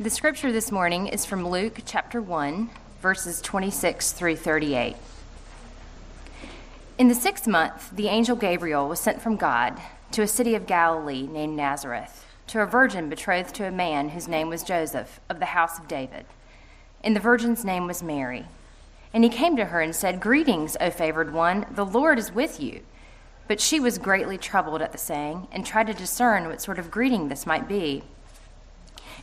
The scripture this morning is from Luke chapter 1, verses 26 through 38. In the 6th month, the angel Gabriel was sent from God to a city of Galilee named Nazareth, to a virgin betrothed to a man whose name was Joseph, of the house of David. And the virgin's name was Mary. And he came to her and said, "Greetings, O favored one, the Lord is with you." But she was greatly troubled at the saying and tried to discern what sort of greeting this might be.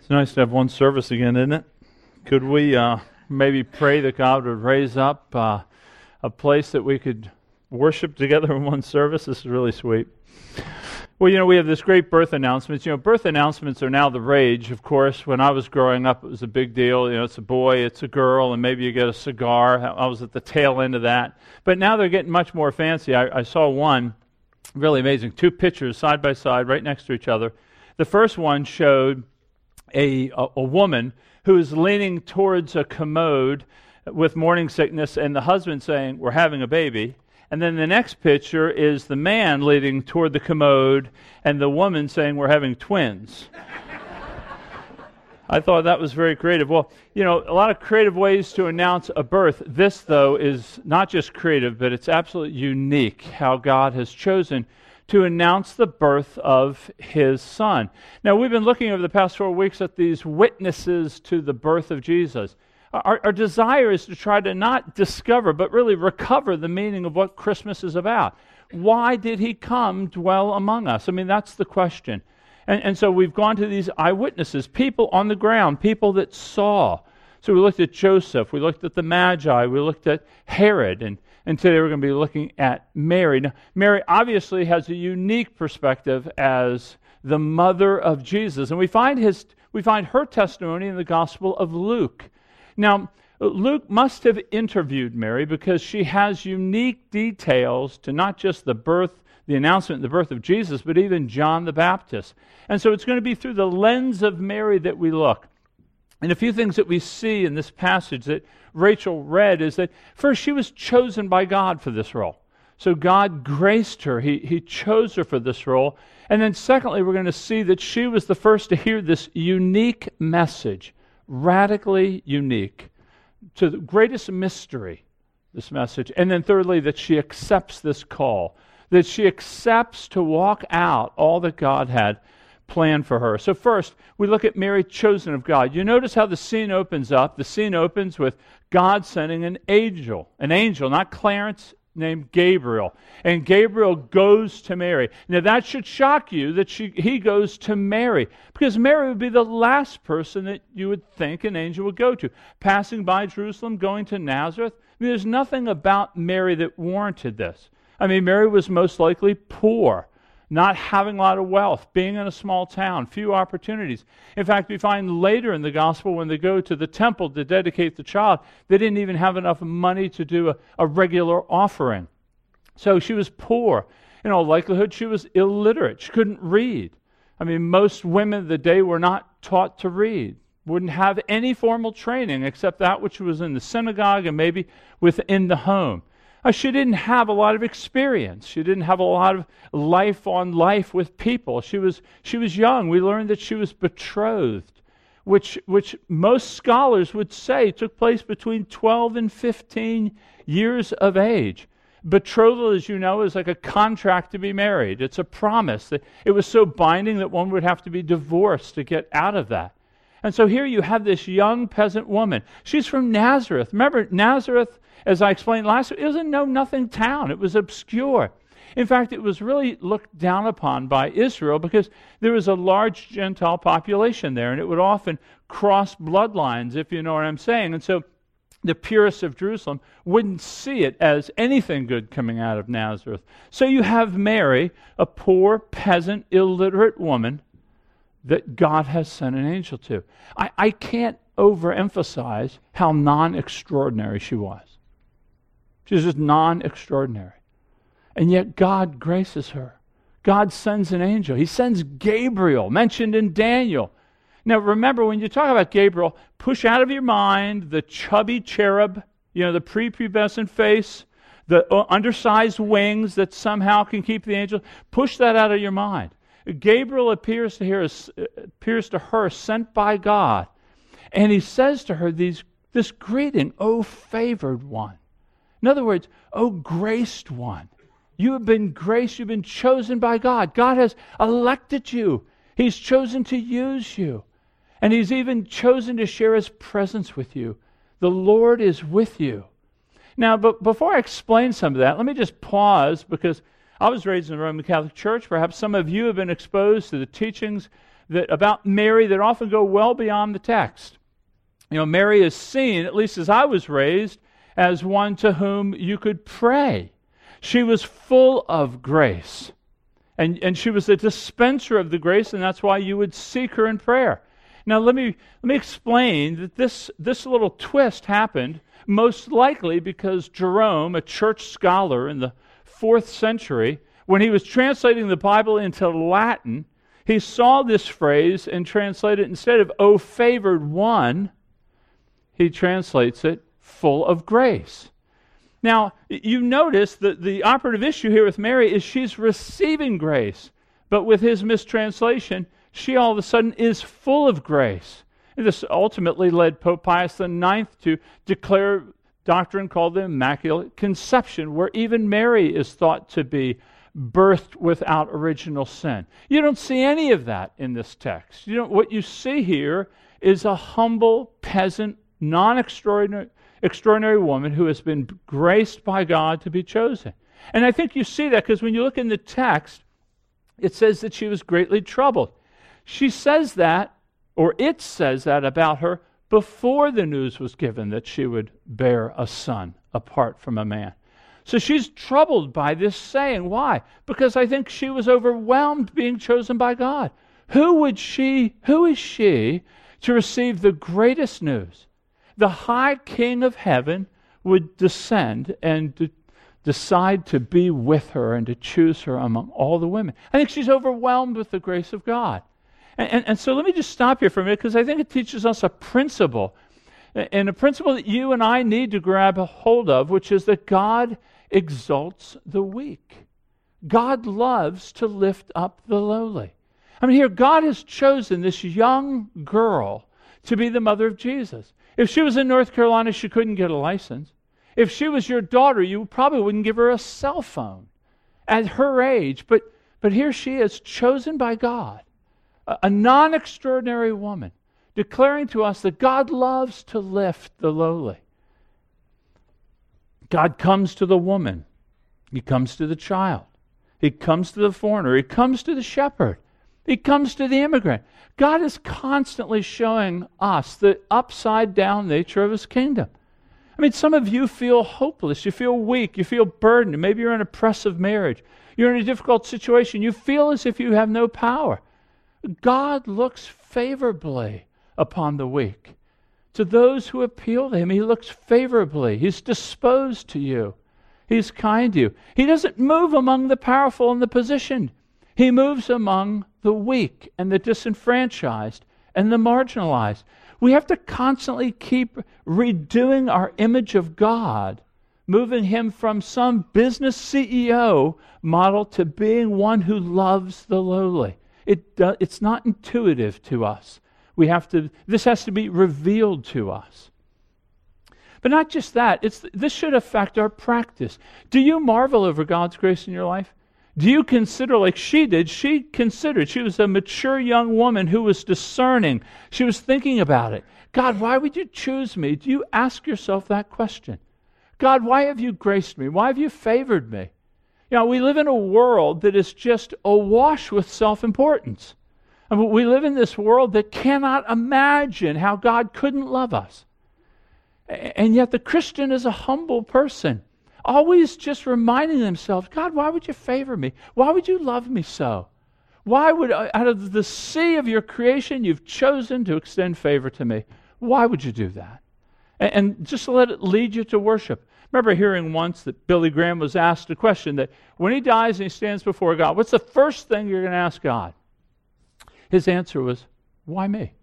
It's nice to have one service again, isn't it? Could we maybe pray that God would raise up a place that we could worship together in one service? This is really sweet. Well, we have this great birth announcements. Birth announcements are now the rage, of course. When I was growing up, it was a big deal. It's a boy, it's a girl, and maybe you get a cigar. I was at the tail end of that. But now they're getting much more fancy. I saw one, really amazing, two pictures side by side, right next to each other. The first one showed a woman who is leaning towards a commode with morning sickness, and the husband saying, "We're having a baby." And then the next picture is the man leading toward the commode and the woman saying, "We're having twins." I thought that was very creative. Well, a lot of creative ways to announce a birth. This, though, is not just creative, but it's absolutely unique how God has chosen to announce the birth of his son. Now, we've been looking over the past 4 weeks at these witnesses to the birth of Jesus. Our desire is to try to not discover, but really recover the meaning of what Christmas is about. Why did he come dwell among us? That's the question. And so we've gone to these eyewitnesses, people on the ground, people that saw. So we looked at Joseph, we looked at the Magi, we looked at Herod, and today we're going to be looking at Mary. Now, Mary obviously has a unique perspective as the mother of Jesus, and we find her testimony in the Gospel of Luke. Now, Luke must have interviewed Mary because she has unique details to not just the announcement, the birth of Jesus, but even John the Baptist. And so it's going to be through the lens of Mary that we look. And a few things that we see in this passage that Rachel read is that, first, she was chosen by God for this role. So God graced her. He chose her for this role. And then secondly, we're going to see that she was the first to hear this unique message. Radically unique, to the greatest mystery, this message. And then thirdly, that she accepts this call, that she accepts to walk out all that God had planned for her. So first, we look at Mary, chosen of God. You notice how the scene opens up. The scene opens with God sending an angel, not Clarence, named Gabriel. And Gabriel goes to Mary. Now that should shock you that he goes to Mary, because Mary would be the last person that you would think an angel would go to. Passing by Jerusalem, going to Nazareth, there's nothing about Mary that warranted this. Mary was most likely poor, not having a lot of wealth, being in a small town, few opportunities. In fact, we find later in the gospel when they go to the temple to dedicate the child, they didn't even have enough money to do a regular offering. So she was poor. In all likelihood, she was illiterate. She couldn't read. Most women of the day were not taught to read, wouldn't have any formal training except that which was in the synagogue and maybe within the home. She didn't have a lot of experience. She didn't have a lot of life on life with people. She was young. We learned that she was betrothed, which most scholars would say took place between 12 and 15 years of age. Betrothal, as you know, is like a contract to be married. It's a promise. It was so binding that one would have to be divorced to get out of that. And so here you have this young peasant woman. She's from Nazareth. Remember, Nazareth, as I explained last week, it was a know-nothing town. It was obscure. In fact, it was really looked down upon by Israel because there was a large Gentile population there, and it would often cross bloodlines, if you know what I'm saying. And so the purists of Jerusalem wouldn't see it as anything good coming out of Nazareth. So you have Mary, a poor, peasant, illiterate woman that God has sent an angel to. I can't overemphasize how non-extraordinary she was. She's just non-extraordinary. And yet God graces her. God sends an angel. He sends Gabriel, mentioned in Daniel. Now remember, when you talk about Gabriel, push out of your mind the chubby cherub, you know, the prepubescent face, the undersized wings that somehow can keep the angel. Push that out of your mind. Gabriel appears to her, sent by God. And he says to her this greeting, O favored one. In other words, O graced one. You have been graced. You've been chosen by God. God has elected you. He's chosen to use you. And he's even chosen to share his presence with you. The Lord is with you. Now, but before I explain some of that, let me just pause, because I was raised in the Roman Catholic Church. Perhaps some of you have been exposed to the teachings about Mary that often go well beyond the text. You know, Mary is seen, at least as I was raised, as one to whom you could pray. She was full of grace, and she was the dispenser of the grace, and that's why you would seek her in prayer. Now, let me explain that this little twist happened most likely because Jerome, a church scholar in the 4th century, when he was translating the Bible into Latin, he saw this phrase and translated it, instead of O favored one, he translates it full of grace. Now, you notice that the operative issue here with Mary is she's receiving grace. But with his mistranslation, she all of a sudden is full of grace. And this ultimately led Pope Pius IX to declare a doctrine called the Immaculate Conception, where even Mary is thought to be birthed without original sin. You don't see any of that in this text. What you see here is a humble, peasant, non-extraordinary woman who has been graced by God to be chosen. And I think you see that because when you look in the text, it says that she was greatly troubled. She says that, or it says that about her before the news was given that she would bear a son apart from a man. So she's troubled by this saying. Why? Because I think she was overwhelmed being chosen by God. Who is she to receive the greatest news? The high King of heaven would descend and decide to be with her and to choose her among all the women. I think she's overwhelmed with the grace of God. And so let me just stop here for a minute, because I think it teaches us a principle, and a principle that you and I need to grab a hold of, which is that God exalts the weak. God loves to lift up the lowly. I mean, here, God has chosen this young girl to be the mother of Jesus. If she was in North Carolina, she couldn't get a license. If she was your daughter, you probably wouldn't give her a cell phone at her age. But here she is, chosen by God, a non-extraordinary woman, declaring to us that God loves to lift the lowly. God comes to the woman. He comes to the child. He comes to the foreigner. He comes to the shepherd. He comes to the immigrant. God is constantly showing us the upside-down nature of his kingdom. I mean, some of you feel hopeless. You feel weak. You feel burdened. Maybe you're in an oppressive marriage. You're in a difficult situation. You feel as if you have no power. God looks favorably upon the weak. To those who appeal to him, he looks favorably. He's disposed to you. He's kind to you. He doesn't move among the powerful and the positioned. He moves among the weak and the disenfranchised and the marginalized. We have to constantly keep redoing our image of God, moving him from some business CEO model to being one who loves the lowly. It's not intuitive to us. This has to be revealed to us. But not just that, this should affect our practice. Do you marvel over God's grace in your life? Do you consider, like she did, she considered. She was a mature young woman who was discerning. She was thinking about it. God, why would you choose me? Do you ask yourself that question? God, why have you graced me? Why have you favored me? You know, we live in a world that is just awash with self-importance. And we live in this world that cannot imagine how God couldn't love us. And yet the Christian is a humble person, always just reminding themselves, God, why would you favor me? Why would you love me so? Why would, out of the sea of your creation, you've chosen to extend favor to me? Why would you do that? And just let it lead you to worship. Remember hearing once that Billy Graham was asked a question that when he dies and he stands before God, what's the first thing you're going to ask God? His answer was, why me?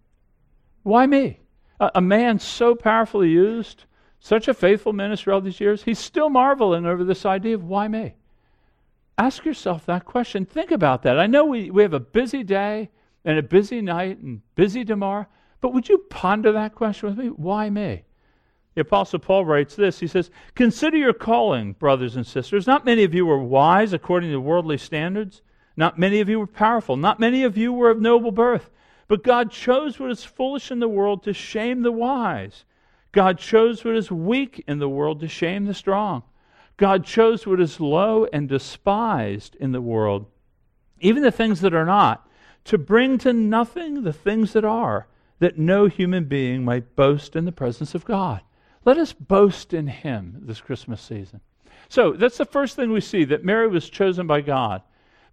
Why me? A man so powerfully used, such a faithful minister all these years, he's still marveling over this idea of why me? Ask yourself that question. Think about that. I know we have a busy day and a busy night and busy tomorrow, but would you ponder that question with me? Why me? The Apostle Paul writes this. He says, consider your calling, brothers and sisters. Not many of you were wise according to worldly standards. Not many of you were powerful. Not many of you were of noble birth. But God chose what is foolish in the world to shame the wise. God chose what is weak in the world to shame the strong. God chose what is low and despised in the world, even the things that are not, to bring to nothing the things that are, that no human being might boast in the presence of God. Let us boast in Him this Christmas season. So that's the first thing we see, that Mary was chosen by God.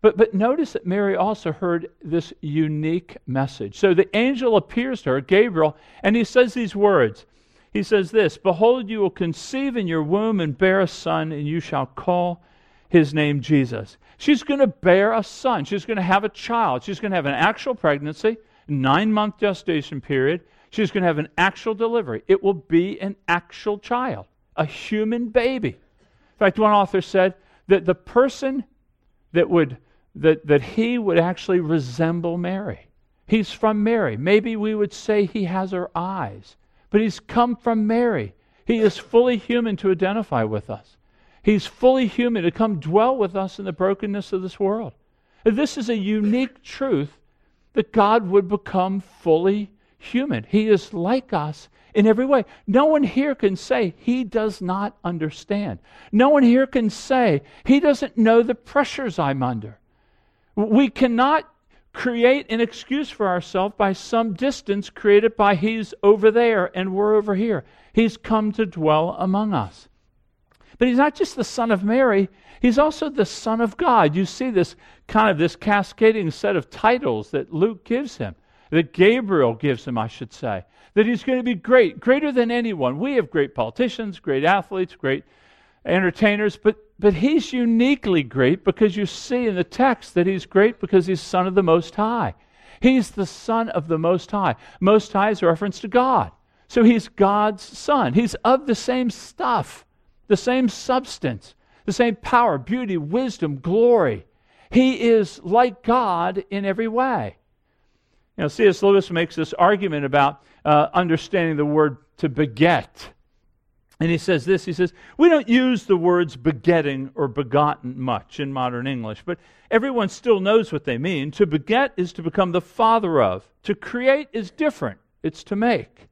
But notice that Mary also heard this unique message. So the angel appears to her, Gabriel, and he says these words. He says this, behold, you will conceive in your womb and bear a son, and you shall call his name Jesus. She's going to bear a son. She's going to have a child. She's going to have an actual pregnancy, 9-month gestation period. She's going to have an actual delivery. It will be an actual child, a human baby. In fact, one author said that the person that he would actually resemble Mary. He's from Mary. Maybe we would say he has her eyes, but he's come from Mary. He is fully human to identify with us. He's fully human to come dwell with us in the brokenness of this world. And this is a unique truth that God would become fully human. He is like us in every way. No one here can say he does not understand. No one here can say he doesn't know the pressures I'm under. We cannot create an excuse for ourselves by some distance created by he's over there and we're over here. He's come to dwell among us. But he's not just the Son of Mary, he's also the Son of God. You see this kind of this cascading set of titles that Luke gives him, that Gabriel gives him, I should say, that he's going to be great, greater than anyone. We have great politicians, great athletes, great entertainers, but he's uniquely great because you see in the text that he's great because he's Son of the Most High. He's the Son of the Most High. Most High is a reference to God. So he's God's Son. He's of the same stuff, the same substance, the same power, beauty, wisdom, glory. He is like God in every way. You know, C.S. Lewis makes this argument about understanding the word to beget. And he says this, he says, we don't use the words begetting or begotten much in modern English, but everyone still knows what they mean. To beget is to become the father of. To create is different. It's to make.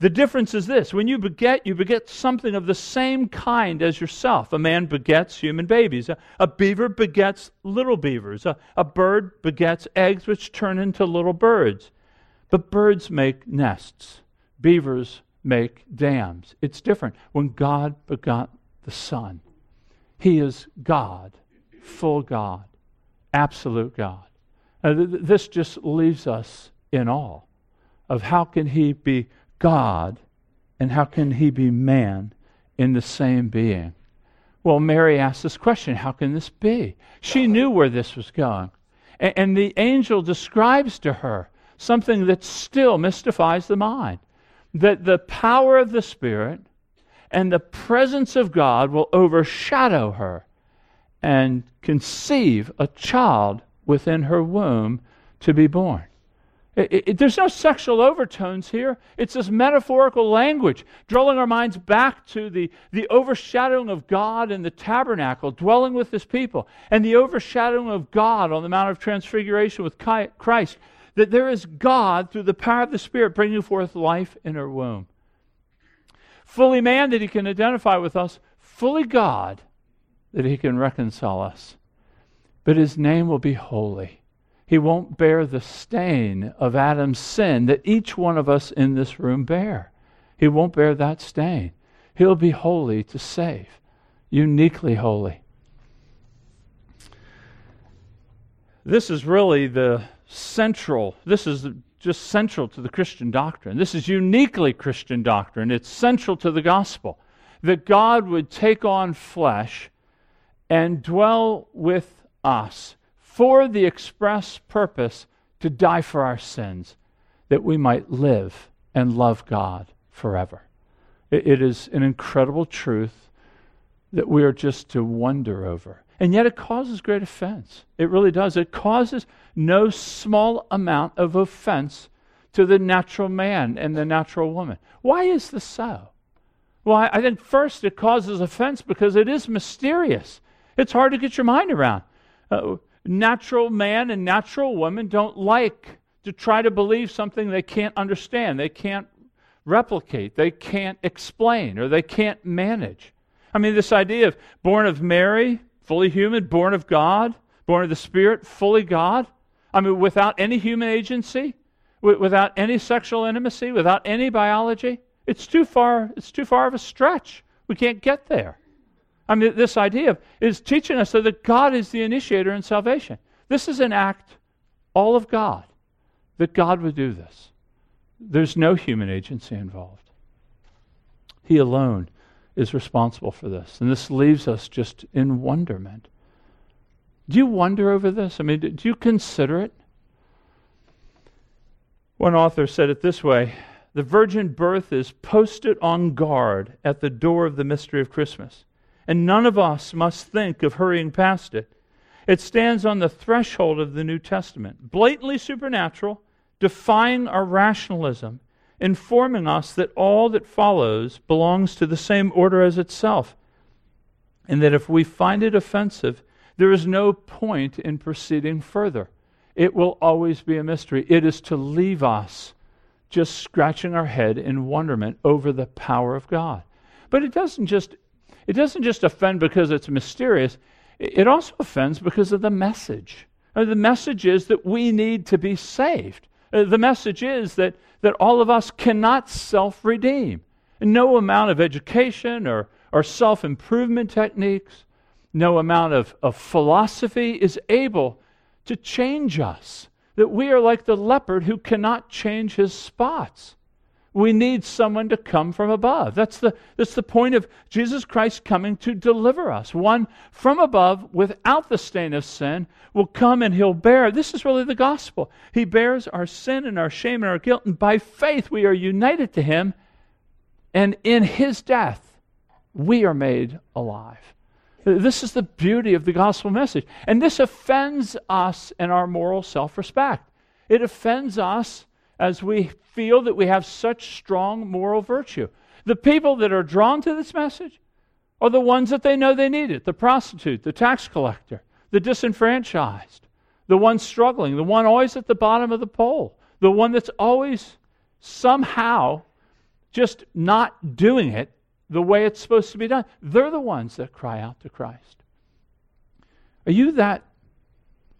The difference is this. When you beget something of the same kind as yourself. A man begets human babies. A beaver begets little beavers. A bird begets eggs which turn into little birds. But birds make nests. Beavers make dams. It's different. When God begot the Son, He is God, full God, absolute God. This just leaves us in awe of how can He be God and how can He be man in the same being? Well, Mary asked this question, how can this be? She knew where this was going. And the angel describes to her something that still mystifies the mind, that the power of the Spirit and the presence of God will overshadow her and conceive a child within her womb to be born. There's no sexual overtones here. It's this metaphorical language, drawing our minds back to the overshadowing of God in the tabernacle, dwelling with His people, and the overshadowing of God on the Mount of Transfiguration with Christ, that there is God through the power of the Spirit bringing forth life in her womb. Fully man, that He can identify with us. Fully God, that He can reconcile us. But His name will be holy. He won't bear the stain of Adam's sin that each one of us in this room bear. He won't bear that stain. He'll be holy to save, uniquely holy. This is really central to the Christian doctrine. This is uniquely Christian doctrine. It's central to the gospel, that God would take on flesh and dwell with us for the express purpose to die for our sins, that we might live and love God forever. It is an incredible truth that we are just to wonder over. And yet it causes great offense. It really does. It causes no small amount of offense to the natural man and the natural woman. Why is this so? Well, I think first it causes offense because it is mysterious. It's hard to get your mind around. Natural man and natural woman don't like to try to believe something they can't understand, they can't replicate, they can't explain, or they can't manage. I mean, this idea of born of Mary, fully human, born of God, born of the Spirit, fully God. I mean, without any human agency, without any sexual intimacy, without any biology, it's too far of a stretch. We can't get there. I mean, this idea is teaching us that God is the initiator in salvation. This is an act, all of God, that God would do this. There's no human agency involved. He alone is responsible for this. And this leaves us just in wonderment. Do you wonder over this? I mean, do you consider it? One author said it this way: the virgin birth is posted on guard at the door of the mystery of Christmas, and none of us must think of hurrying past it. It stands on the threshold of the New Testament, blatantly supernatural, defying our rationalism, informing us that all that follows belongs to the same order as itself, and that if we find it offensive, there is no point in proceeding further. It will always be a mystery. It is to leave us just scratching our head in wonderment over the power of God. But it doesn't just offend because it's mysterious. It also offends because of the message. The message is that we need to be saved. The message is that all of us cannot self-redeem. No amount of education or self-improvement techniques, no amount of philosophy is able to change us. That we are like the leopard who cannot change his spots. We need someone to come from above. That's the point of Jesus Christ coming to deliver us. One from above, without the stain of sin, will come and He'll bear. This is really the gospel. He bears our sin and our shame and our guilt, and by faith we are united to Him, and in His death we are made alive. This is the beauty of the gospel message. And this offends us in our moral self-respect. It offends us as we feel that we have such strong moral virtue. The people that are drawn to this message are the ones that they know they need it: the prostitute, the tax collector, the disenfranchised, the one struggling, the one always at the bottom of the pole, the one that's always somehow just not doing it the way it's supposed to be done. They're the ones that cry out to Christ. Are you that?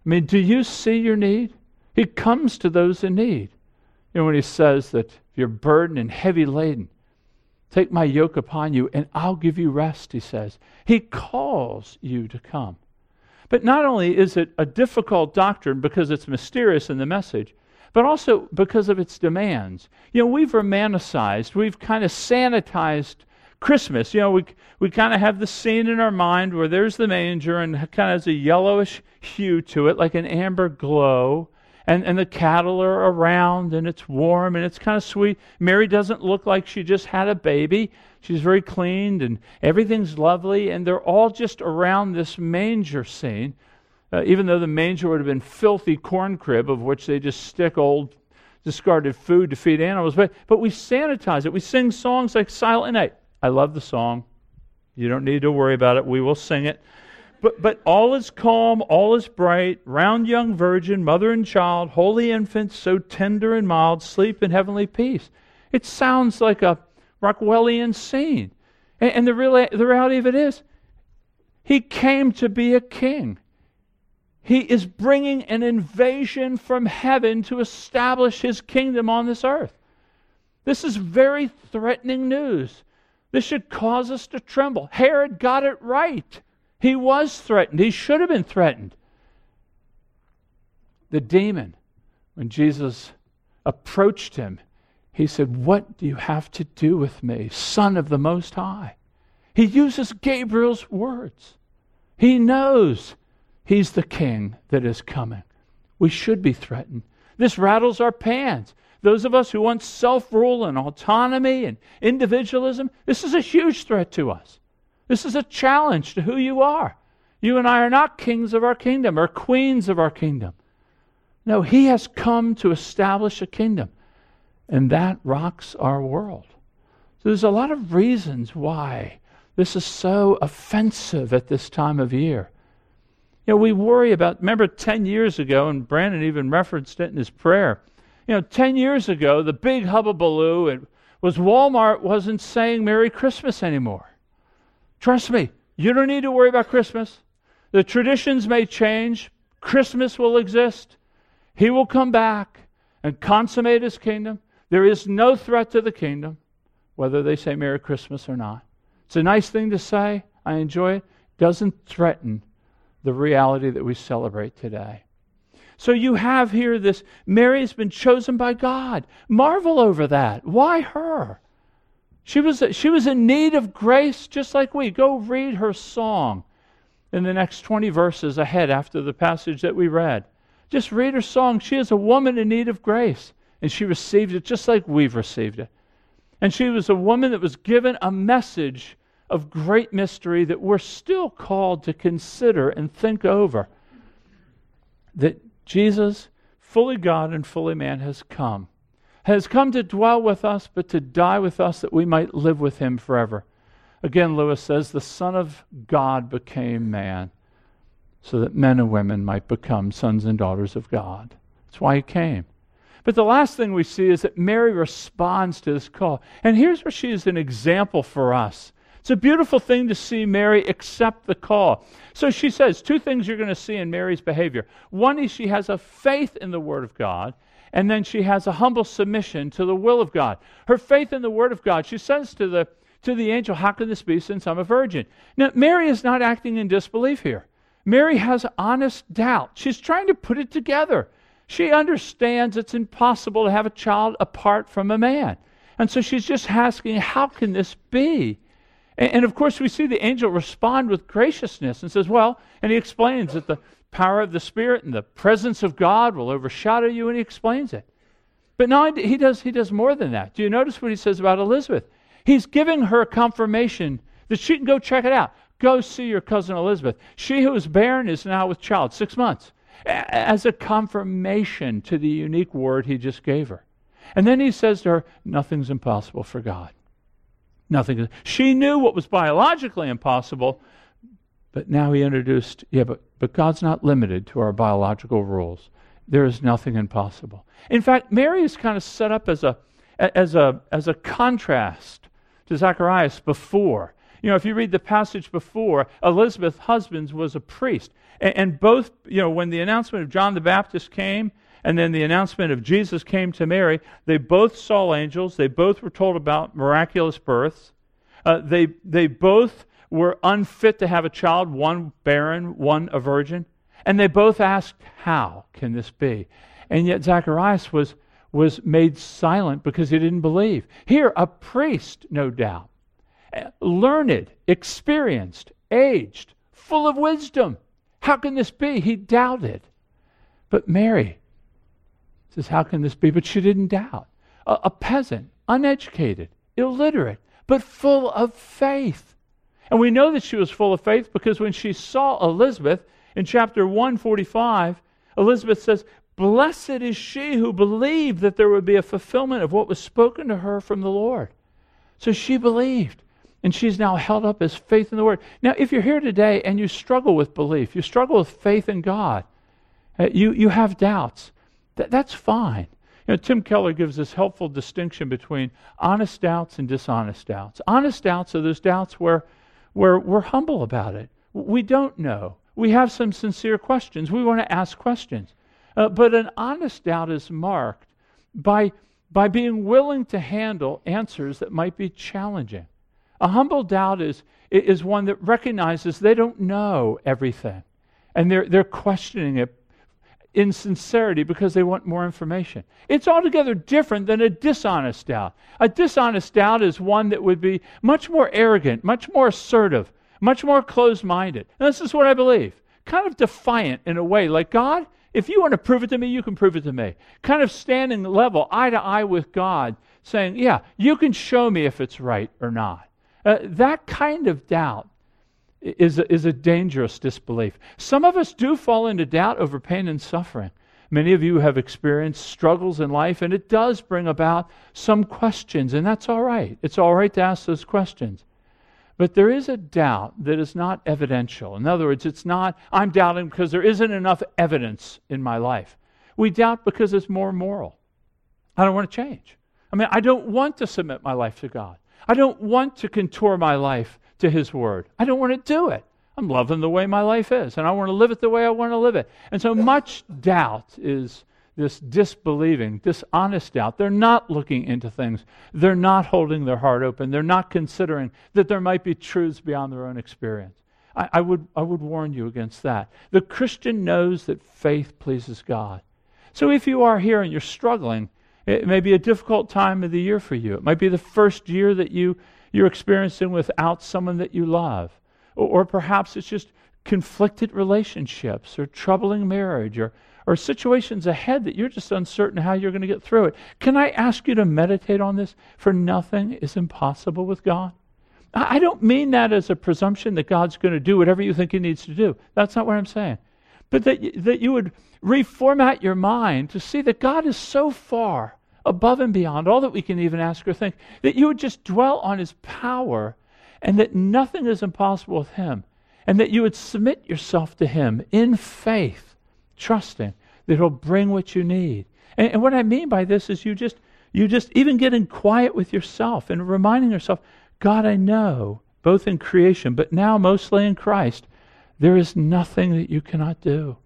I mean, do you see your need? He comes to those in need. You know, when He says that if you're burdened and heavy laden, take my yoke upon you and I'll give you rest, He says. He calls you to come. But not only is it a difficult doctrine because it's mysterious in the message, but also because of its demands. You know, we've romanticized, we've kind of sanitized Christmas. You know, we kind of have the scene in our mind where there's the manger and kind of has a yellowish hue to it, like an amber glow. And the cattle are around, and it's warm, and it's kind of sweet. Mary doesn't look like she just had a baby. She's very cleaned, and everything's lovely, and they're all just around this manger scene, even though the manger would have been filthy corn crib of which they just stick old discarded food to feed animals, but we sanitize it. We sing songs like Silent Night. I love the song. You don't need to worry about it. We will sing it. But all is calm, all is bright, round young virgin, mother and child, holy infant, so tender and mild, sleep in heavenly peace. It sounds like a Rockwellian scene. And the reality of it is, he came to be a king. He is bringing an invasion from heaven to establish his kingdom on this earth. This is very threatening news. This should cause us to tremble. Herod got it right. He was threatened. He should have been threatened. The demon, when Jesus approached him, he said, "What do you have to do with me, Son of the Most High?" He uses Gabriel's words. He knows he's the king that is coming. We should be threatened. This rattles our pans. Those of us who want self-rule and autonomy and individualism, this is a huge threat to us. This is a challenge to who you are. You and I are not kings of our kingdom or queens of our kingdom. No, he has come to establish a kingdom, and that rocks our world. So there's a lot of reasons why this is so offensive at this time of year. You know, we worry about, remember 10 years ago, and Brandon even referenced it in his prayer, 10 years ago, the big hubbubaloo, it was Walmart wasn't saying Merry Christmas anymore. Trust me, you don't need to worry about Christmas. The traditions may change. Christmas will exist. He will come back and consummate his kingdom. There is no threat to the kingdom, whether they say Merry Christmas or not. It's a nice thing to say. I enjoy it. Doesn't threaten the reality that we celebrate today. So you have here this, Mary's been chosen by God. Marvel over that. Why her? She was in need of grace just like we. Go read her song in the next 20 verses ahead after the passage that we read. Just read her song. She is a woman in need of grace. And she received it just like we've received it. And she was a woman that was given a message of great mystery that we're still called to consider and think over. That Jesus, fully God and fully man, has come to dwell with us, but to die with us that we might live with him forever. Again, Lewis says, the Son of God became man so that men and women might become sons and daughters of God. That's why he came. But the last thing we see is that Mary responds to this call. And here's where she is an example for us. It's a beautiful thing to see Mary accept the call. So she says, two things you're going to see in Mary's behavior. One is she has a faith in the Word of God, and then she has a humble submission to the will of God. Her faith in the Word of God, she says to the angel, "How can this be since I'm a virgin?" Now, Mary is not acting in disbelief here. Mary has honest doubt. She's trying to put it together. She understands it's impossible to have a child apart from a man. And so she's just asking, how can this be? And of course, we see the angel respond with graciousness and says, well, and he explains that the power of the Spirit and the presence of God will overshadow you, and he explains it. But now he does more than that. Do you notice what he says about Elizabeth? He's giving her confirmation that she can go check it out. Go see your cousin Elizabeth. She who is barren is now with child, 6 months, as a confirmation to the unique word he just gave her. And then he says to her, nothing's impossible for God. Nothing. She knew what was biologically impossible, but now he introduced, but God's not limited to our biological rules. There is nothing impossible. In fact, Mary is kind of set up as a contrast to Zacharias before. If you read the passage before, Elizabeth's husband was a priest. And both, when the announcement of John the Baptist came, and then the announcement of Jesus came to Mary, they both saw angels. They both were told about miraculous births. They both were unfit to have a child, one barren, one a virgin. And they both asked, how can this be? And yet Zacharias was made silent because he didn't believe. Here, a priest, no doubt, learned, experienced, aged, full of wisdom. How can this be? He doubted. But Mary says, how can this be? But she didn't doubt. A peasant, uneducated, illiterate, but full of faith. And we know that she was full of faith because when she saw Elizabeth in chapter 1:45, Elizabeth says, Blessed is she who believed that there would be a fulfillment of what was spoken to her from the Lord. So she believed, and she's now held up as faith in the Word. Now, if you're here today and you struggle with belief, you struggle with faith in God, you have doubts, that's fine. You know, Tim Keller gives this helpful distinction between honest doubts and dishonest doubts. Honest doubts are those doubts where we're humble about it. We don't know. We have some sincere questions. We want to ask questions. But an honest doubt is marked by being willing to handle answers that might be challenging. A humble doubt is one that recognizes they don't know everything, and they're questioning it in sincerity because they want more information. It's altogether different than a dishonest doubt. A dishonest doubt is one that would be much more arrogant, much more assertive, much more closed-minded. And this is what I believe. Kind of defiant in a way, like, God, if you want to prove it to me, you can prove it to me. Kind of standing level, eye to eye with God, saying, yeah, you can show me if it's right or not. That kind of doubt is a dangerous disbelief. Some of us do fall into doubt over pain and suffering. Many of you have experienced struggles in life, and it does bring about some questions, and that's all right. It's all right to ask those questions. But there is a doubt that is not evidential. In other words, it's not, I'm doubting because there isn't enough evidence in my life. We doubt because it's more moral. I don't want to change. I mean, I don't want to submit my life to God. I don't want to contour my life to His Word. I don't want to do it. I'm loving the way my life is, and I want to live it the way I want to live it. And so much doubt is this disbelieving, dishonest doubt. They're not looking into things. They're not holding their heart open. They're not considering that there might be truths beyond their own experience. I would warn you against that. The Christian knows that faith pleases God. So if you are here and you're struggling, it may be a difficult time of the year for you. It might be the first year that you're experiencing without someone that you love. Or perhaps it's just conflicted relationships or troubling marriage or situations ahead that you're just uncertain how you're going to get through it. Can I ask you to meditate on this? For nothing is impossible with God. I don't mean that as a presumption that God's going to do whatever you think He needs to do. That's not what I'm saying. But that you would reformat your mind to see that God is so far above and beyond all that we can even ask or think, that you would just dwell on His power and that nothing is impossible with Him, and that you would submit yourself to Him in faith, trusting that He'll bring what you need. And what I mean by this is you just even getting quiet with yourself and reminding yourself, God, I know, both in creation, but now mostly in Christ, there is nothing that you cannot do.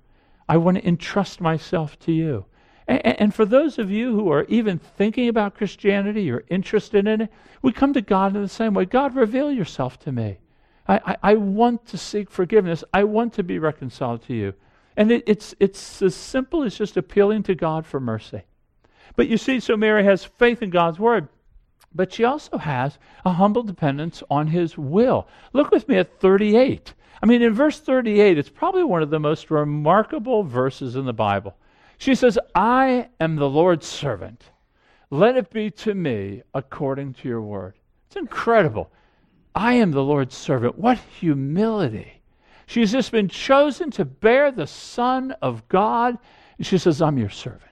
I want to entrust myself to you. And for those of you who are even thinking about Christianity, you're interested in it, we come to God in the same way. God, reveal yourself to me. I want to seek forgiveness. I want to be reconciled to you. And it's as simple as just appealing to God for mercy. But you see, so Mary has faith in God's Word, but she also has a humble dependence on His will. Look with me at 38. I mean, in verse 38, it's probably one of the most remarkable verses in the Bible. She says, I am the Lord's servant. Let it be to me according to your word. It's incredible. I am the Lord's servant. What humility. She's just been chosen to bear the Son of God. And she says, I'm your servant.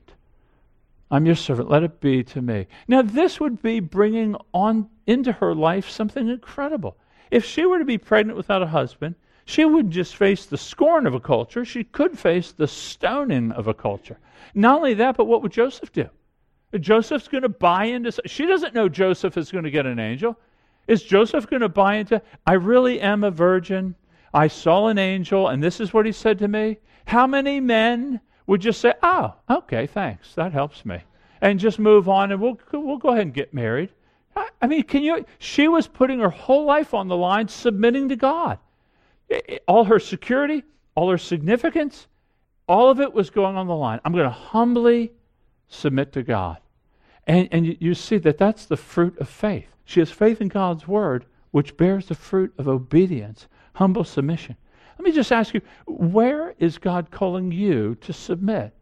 I'm your servant. Let it be to me. Now, this would be bringing on into her life something incredible. If she were to be pregnant without a husband, she wouldn't just face the scorn of a culture. She could face the stoning of a culture. Not only that, but what would Joseph do? Joseph's going to buy into... She doesn't know Joseph is going to get an angel. Is Joseph going to buy into, I really am a virgin? I saw an angel, and this is what he said to me. How many men would just say, oh, okay, thanks, that helps me, and just move on, and we'll go ahead and get married? I mean, can you? She was putting her whole life on the line, submitting to God. All her security, all her significance, all of it was going on the line. I'm going to humbly submit to God. And you see that that's the fruit of faith. She has faith in God's Word, which bears the fruit of obedience, humble submission. Let me just ask you, where is God calling you to submit?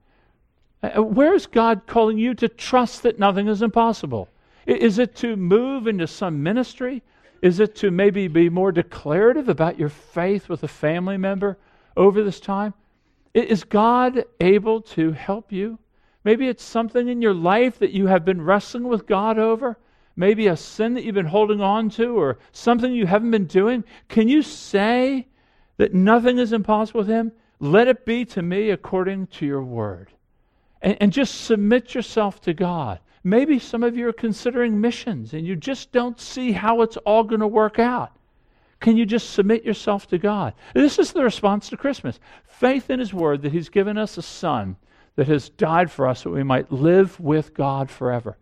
Where is God calling you to trust that nothing is impossible? Is it to move into some ministry? Is it to maybe be more declarative about your faith with a family member over this time? Is God able to help you? Maybe it's something in your life that you have been wrestling with God over. Maybe a sin that you've been holding on to or something you haven't been doing. Can you say that nothing is impossible with Him? Let it be to me according to your word. And just submit yourself to God. Maybe some of you are considering missions and you just don't see how it's all going to work out. Can you just submit yourself to God? This is the response to Christmas. Faith in His word that He's given us a Son that has died for us that we might live with God forever.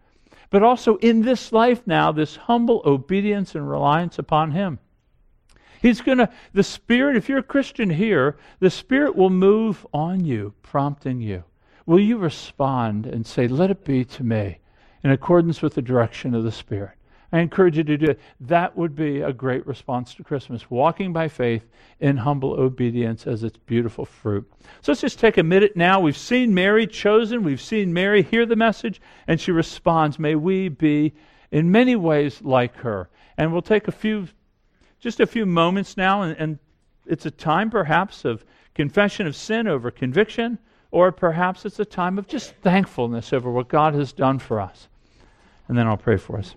But also in this life now, this humble obedience and reliance upon Him. He's going to, the Spirit, if you're a Christian here, the Spirit will move on you, prompting you. Will you respond and say, let it be to me in accordance with the direction of the Spirit? I encourage you to do it. That would be a great response to Christmas, walking by faith in humble obedience as its beautiful fruit. So let's just take a minute now. We've seen Mary chosen. We've seen Mary hear the message, and she responds. May we be in many ways like her. And we'll take a few moments now, and it's a time perhaps of confession of sin over conviction, or perhaps it's a time of just thankfulness over what God has done for us. And then I'll pray for us.